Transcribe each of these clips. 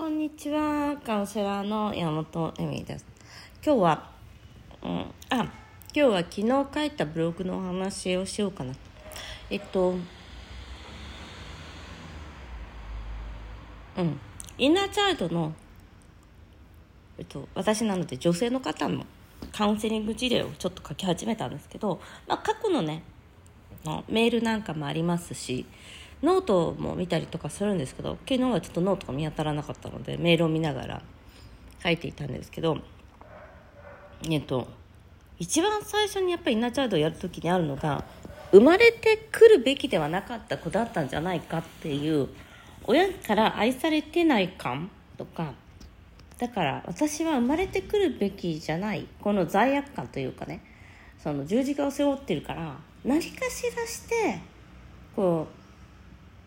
こんにちは、カウンセラーの山本恵美です。今日は昨日書いたブログのお話をしようかな。インナーチャイルドの、私なので女性の方のカウンセリング事例をちょっと書き始めたんですけど、過去のねメールなんかもありますし、ノートも見たりとかするんですけど、昨日はちょっとノートが見当たらなかったのでメールを見ながら書いていたんですけど、一番最初にやっぱりインナーチャイルドをやるときにあるのが、生まれてくるべきではなかった子だったんじゃないかっていう、親から愛されてない感とか、だから私は生まれてくるべきじゃない、この罪悪感というかね、その十字架を背負ってるから、何かしらしてこう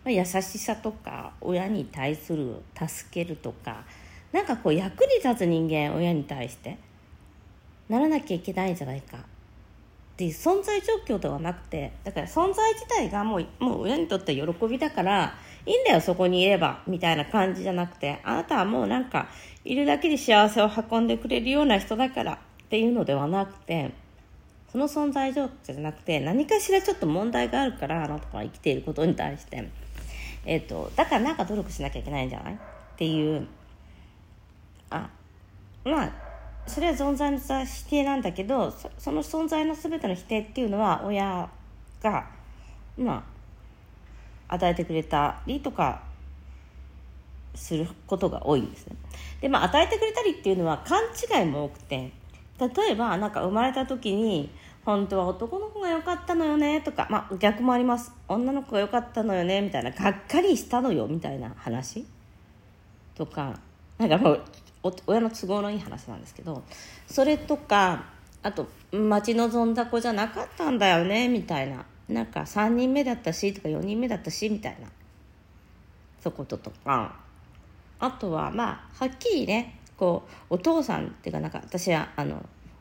優しさとか親に対する助けるとか、なんかこう役に立つ人間、親に対してならなきゃいけないんじゃないかっていう存在状況ではなくて、だから存在自体がもう親にとっては喜びだからいいんだよ、そこにいればみたいな感じじゃなくて、あなたはもうなんかいるだけで幸せを運んでくれるような人だからっていうのではなくて、その存在状況じゃなくて、何かしらちょっと問題があるから、あなたが生きていることに対してだからなんか努力しなきゃいけないんじゃないっていう、それは存在の否定なんだけど、 その存在の全ての否定っていうのは、親が与えてくれたりとかすることが多いんですね。で、与えてくれたりっていうのは勘違いも多くて、例えばなんか生まれた時に、本当は男の子が良かったのよねとか、逆もあります。女の子が良かったのよねみたいな、がっかりしたのよみたいな話とか、なんかもう親の都合のいい話なんですけど、それとか、あと待ち望んだ子じゃなかったんだよねみたいな、なんか3人目だったしとか4人目だったしみたいな、そういうこととか、あとははっきりね、こうお父さんっていうか、なんか私は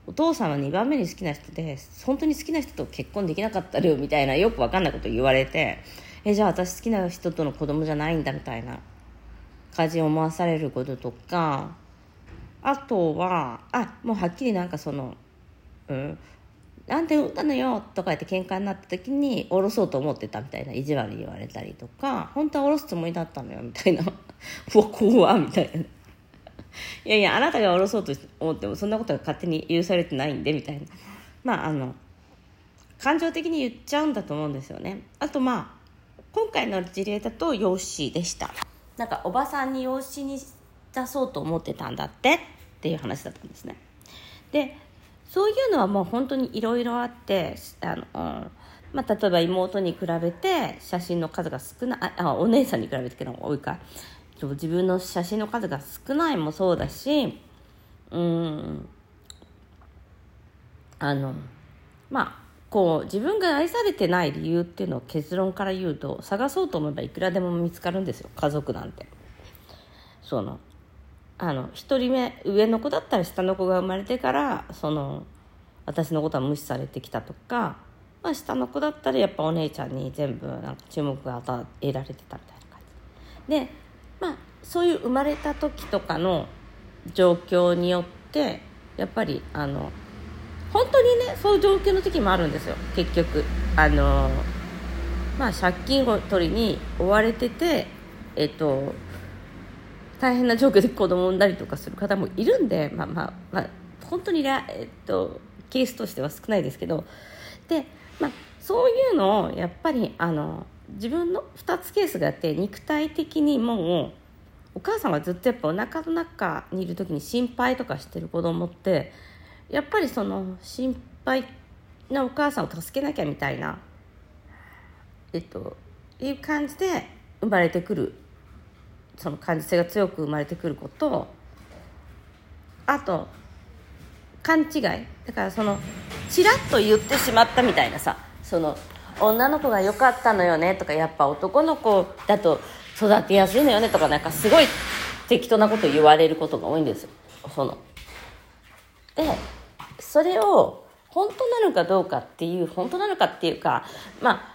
お父さんは2番目に好きな人で、本当に好きな人と結婚できなかったよみたいな、よく分かんないこと言われて、じゃあ私好きな人との子供じゃないんだみたいな感じを思わされることとか、あとはもうはっきりなんかその、なんで産んだのよとか言って喧嘩になった時に、おろそうと思ってたみたいな、意地悪言われたりとか、本当はおろすつもりだったのよみたいな怖みたいな、いやいや、あなたが下ろそうと思ってもそんなことが勝手に許されてないんでみたいな、感情的に言っちゃうんだと思うんですよね。あと今回の事例だと養子でした。なんかおばさんに養子に出そうと思ってたんだってっていう話だったんですね。で、そういうのはもう本当にいろいろあって、例えば妹に比べて写真の数が少ない、お姉さんに比べてけど多いか、自分の写真の数が少ないもそうだし、自分が愛されてない理由っていうのを結論から言うと、探そうと思えばいくらでも見つかるんですよ、家族なんて。1人目上の子だったら、下の子が生まれてから私のことは無視されてきたとか、下の子だったらやっぱお姉ちゃんに全部なんか注目が与えられてたみたいな感じで、そういう生まれた時とかの状況によって、やっぱり本当にね、そういう状況の時もあるんですよ。結局借金を取りに追われてて、大変な状況で子供を産んだりとかする方もいるんで、本当にケースとしては少ないですけど、で、そういうのをやっぱり自分の2つケースがあって、肉体的にもうお母さんはずっとやっぱお腹の中にいる時に心配とかしてる子供って、やっぱりその心配なお母さんを助けなきゃみたいないう感じで生まれてくる、その感受性が強く生まれてくる子と、あと勘違いだから、チラッと言ってしまったみたいなさ、女の子が良かったのよねとか、やっぱ男の子だと育てやすいのよねとか、なんかすごい適当なこと言われることが多いんですよ。で、それを本当なのかどうかっていうか、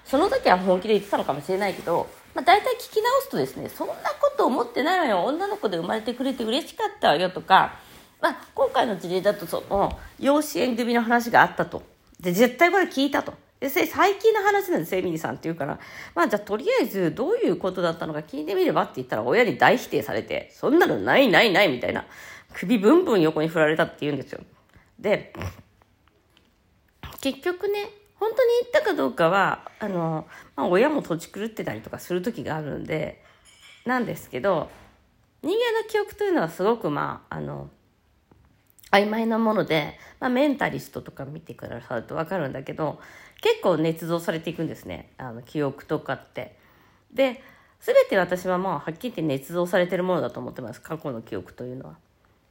その時は本気で言ってたのかもしれないけど、まあ、大体聞き直すとですね、そんなこと思ってないわよ、女の子で生まれてくれて嬉しかったわよとか、まあ、今回の事例だとその養子縁組の話があったと、で絶対これ聞いたと、で最近の話なんですエミリさんっていうから、まあじゃあとりあえずどういうことだったのか聞いてみればって言ったら、親に大否定されて、そんなのないないないみたいな、首ブンブン横に振られたって言うんですよ。で結局ね、本当に言ったかどうかはまあ、親もとち狂ってたりとかする時があるんでなんですけど、人間の記憶というのはすごく曖昧なもので、まあ、メンタリストとか見てくださると分かるんだけど、結構捏造されていくんですね、記憶とかって。で全て私はもうはっきり言って捏造されてるものだと思ってます。過去の記憶というのは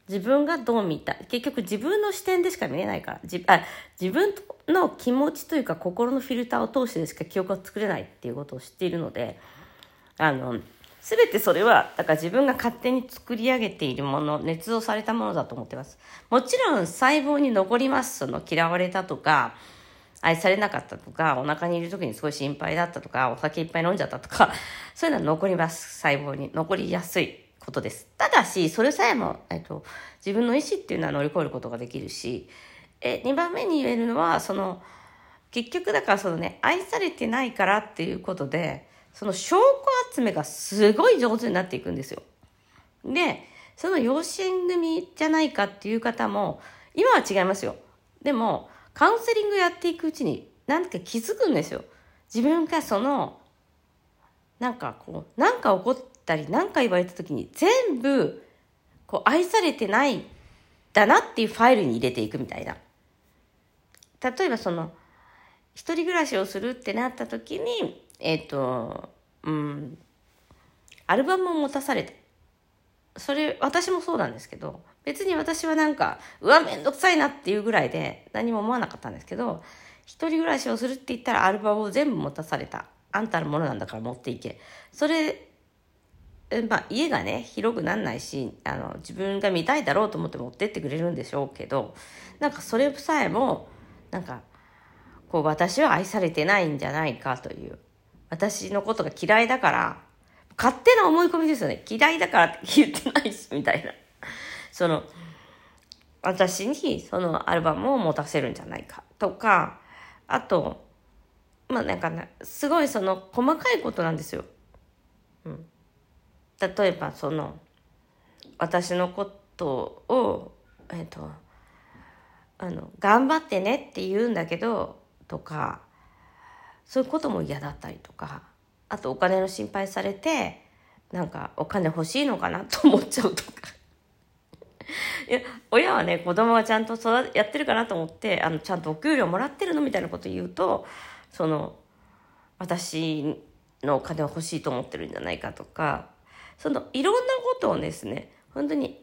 自分がどう見た、結局自分の視点でしか見れないから、自分の気持ちというか心のフィルターを通してでしか記憶は作れないっていうことを知っているので、全てそれはだから自分が勝手に作り上げているもの、捏造されたものだと思ってます。もちろん細胞に残ります。その嫌われたとか愛されなかったとか、お腹にいる時にすごい心配だったとか、お酒いっぱい飲んじゃったとか、そういうのは残ります。細胞に残りやすいことです。ただしそれさえも、自分の意思っていうのは乗り越えることができるし、2番目に言えるのは、その結局だからそのね、愛されてないからっていうことで、その証拠集めがすごい上手になっていくんですよ。でその養子縁組じゃないかっていう方も今は違いますよ。でもカウンセリングやっていくうちになんか気づくんですよ。自分がそのなんか怒ったりなんか言われた時に、全部こう愛されてないだなっていうファイルに入れていくみたいな。例えばその一人暮らしをするってなった時に、アルバムを持たされた。それ私もそうなんですけど、別に私はうわめんどくさいなっていうぐらいで何も思わなかったんですけど、一人暮らしをするって言ったらアルバムを全部持たされた。あんたのものなんだから持っていけ。それ、家がね広くなんないし、自分が見たいだろうと思って持ってってくれるんでしょうけど、それさえもこう私は愛されてないんじゃないかという、私のことが嫌いだから、勝手な思い込みですよね。嫌いだからって言ってないしみたいな。その私にそのアルバムを持たせるんじゃないかとか、あとすごいその細かいことなんですよ。例えばその私のことを頑張ってねって言うんだけどとか、そういうことも嫌だったりとか、あとお金の心配されてお金欲しいのかなと思っちゃうとか。いや親はね、子供はちゃんとやってるかなと思って、ちゃんとお給料もらってるのみたいなこと言うと、その私のお金を欲しいと思ってるんじゃないかとか、そのいろんなことをですね、本当に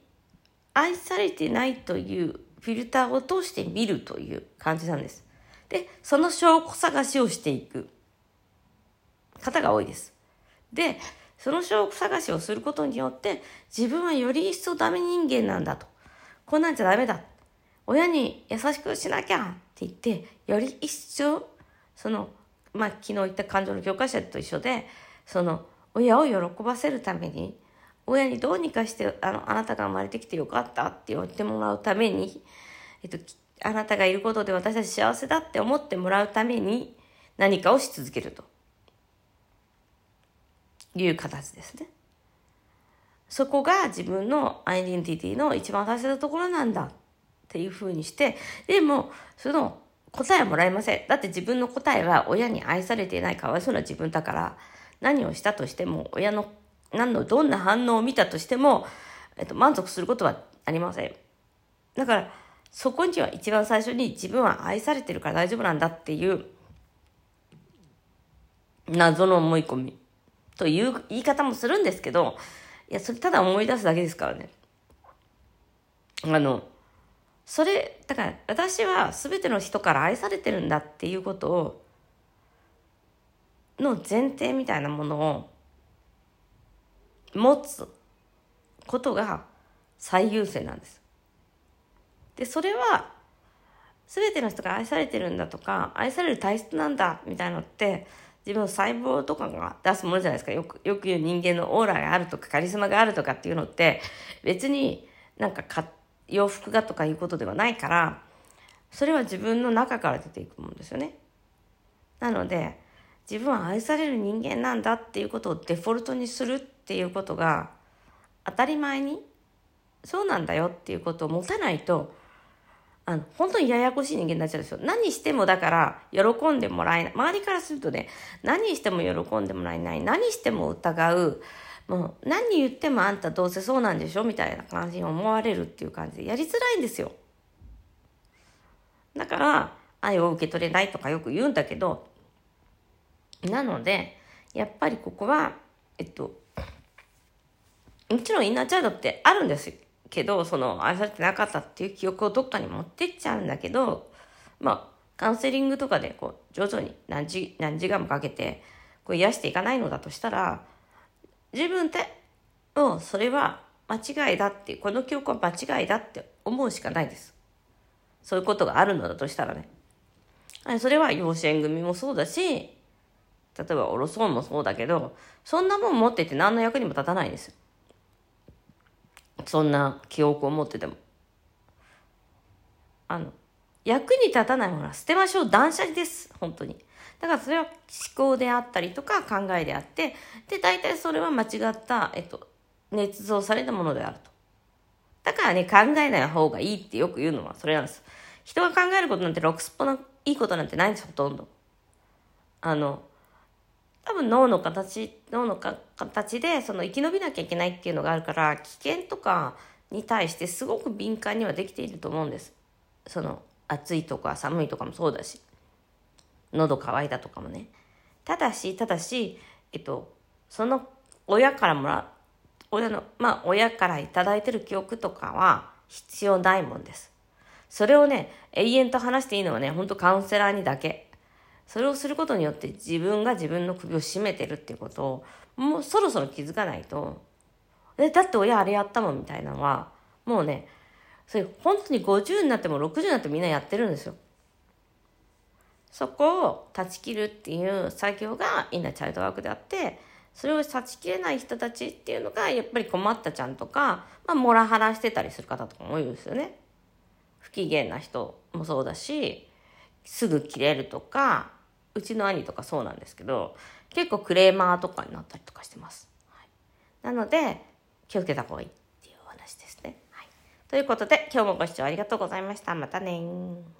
愛されてないというフィルターを通して見るという感じなんです。でその証拠探しをしていく方が多いです。でその証拠探しをすることによって、自分はより一層ダメ人間なんだと、こんなんじゃダメだ、親に優しくしなきゃって言って、より一層その昨日言った感情の境界線と一緒で、その親を喜ばせるために、親にどうにかしてあなたが生まれてきてよかったって言ってもらうために、あなたがいることで私たち幸せだって思ってもらうために何かをし続けるという形ですね。そこが自分のアイデンティティの一番大切なところなんだっていうふうにして、でもその答えはもらえません。だって自分の答えは親に愛されていないかわいそうな自分だから、何をしたとしても、親のどんな反応を見たとしても、満足することはありません。だからそこには一番最初に、自分は愛されてるから大丈夫なんだっていう謎の思い込みという言い方もするんですけど、いやそれただ思い出すだけですからね。それだから、私は全ての人から愛されてるんだっていうことをの前提みたいなものを持つことが最優先なんです。でそれは全ての人から愛されてるんだとか、愛される体質なんだみたいなのって、自分の細胞とかが出すものじゃないですか。よく言う人間のオーラがあるとかカリスマがあるとかっていうのって別になんか洋服がとかいうことではないから、それは自分の中から出ていくものですよね。なので自分は愛される人間なんだっていうことをデフォルトにするっていうことが当たり前にそうなんだよっていうことを持たないと本当にややこしい人間になっちゃうんですよ。何してもだから喜んでもらえない、周りからするとね、何しても喜んでもらえない、何しても疑う、もう何言ってもあんたどうせそうなんでしょみたいな感じに思われるっていう感じでやりづらいんですよ。だから愛を受け取れないとかよく言うんだけど、なのでやっぱりここはもちろんインナーチャイルドってあるんですけど、その愛されてなかったっていう記憶をどっかに持ってっちゃうんだけど、カウンセリングとかでこう徐々に何時間もかけてこう癒していかないのだとしたら、自分でもうそれは間違いだっていう、この記憶は間違いだって思うしかないです。そういうことがあるのだとしたらね、それは養子縁組もそうだし、例えばおろそうもそうだけど、そんなもん持ってて何の役にも立たないんですよ。そんな記憶を持ってても役に立たないものは捨てましょう、断捨離です、本当に。だからそれは思考であったりとか考えであって、で大体それは間違った捏造されたものであると。だからね、考えない方がいいってよく言うのはそれなんです。人が考えることなんてろくすっぽのいいことなんてないんですよ、ほとんど。多分脳の形でその生き延びなきゃいけないっていうのがあるから、危険とかに対してすごく敏感にはできていると思うんです。その暑いとか寒いとかもそうだし、喉渇いたとかもね。ただしその親からいただいてる記憶とかは必要ないもんです。それをね、永遠と話していいのはね、本当カウンセラーにだけ。それをすることによって自分が自分の首を絞めてるっていうことをもうそろそろ気づかないと、だって親あれやったもんみたいなのはもうね、それ本当に50になっても60になってもみんなやってるんですよ。そこを断ち切るっていう作業がインナーチャイルドワークであって、それを断ち切れない人たちっていうのがやっぱり困ったちゃんとか、モラハラしてたりする方とかも多いですよね。不機嫌な人もそうだし、すぐ切れるとか、うちの兄とかそうなんですけど、結構クレーマーとかになったりとかしてます、はい、なので気をつけた方がいいっていうお話ですね、はい、ということで今日もご視聴ありがとうございました。またね。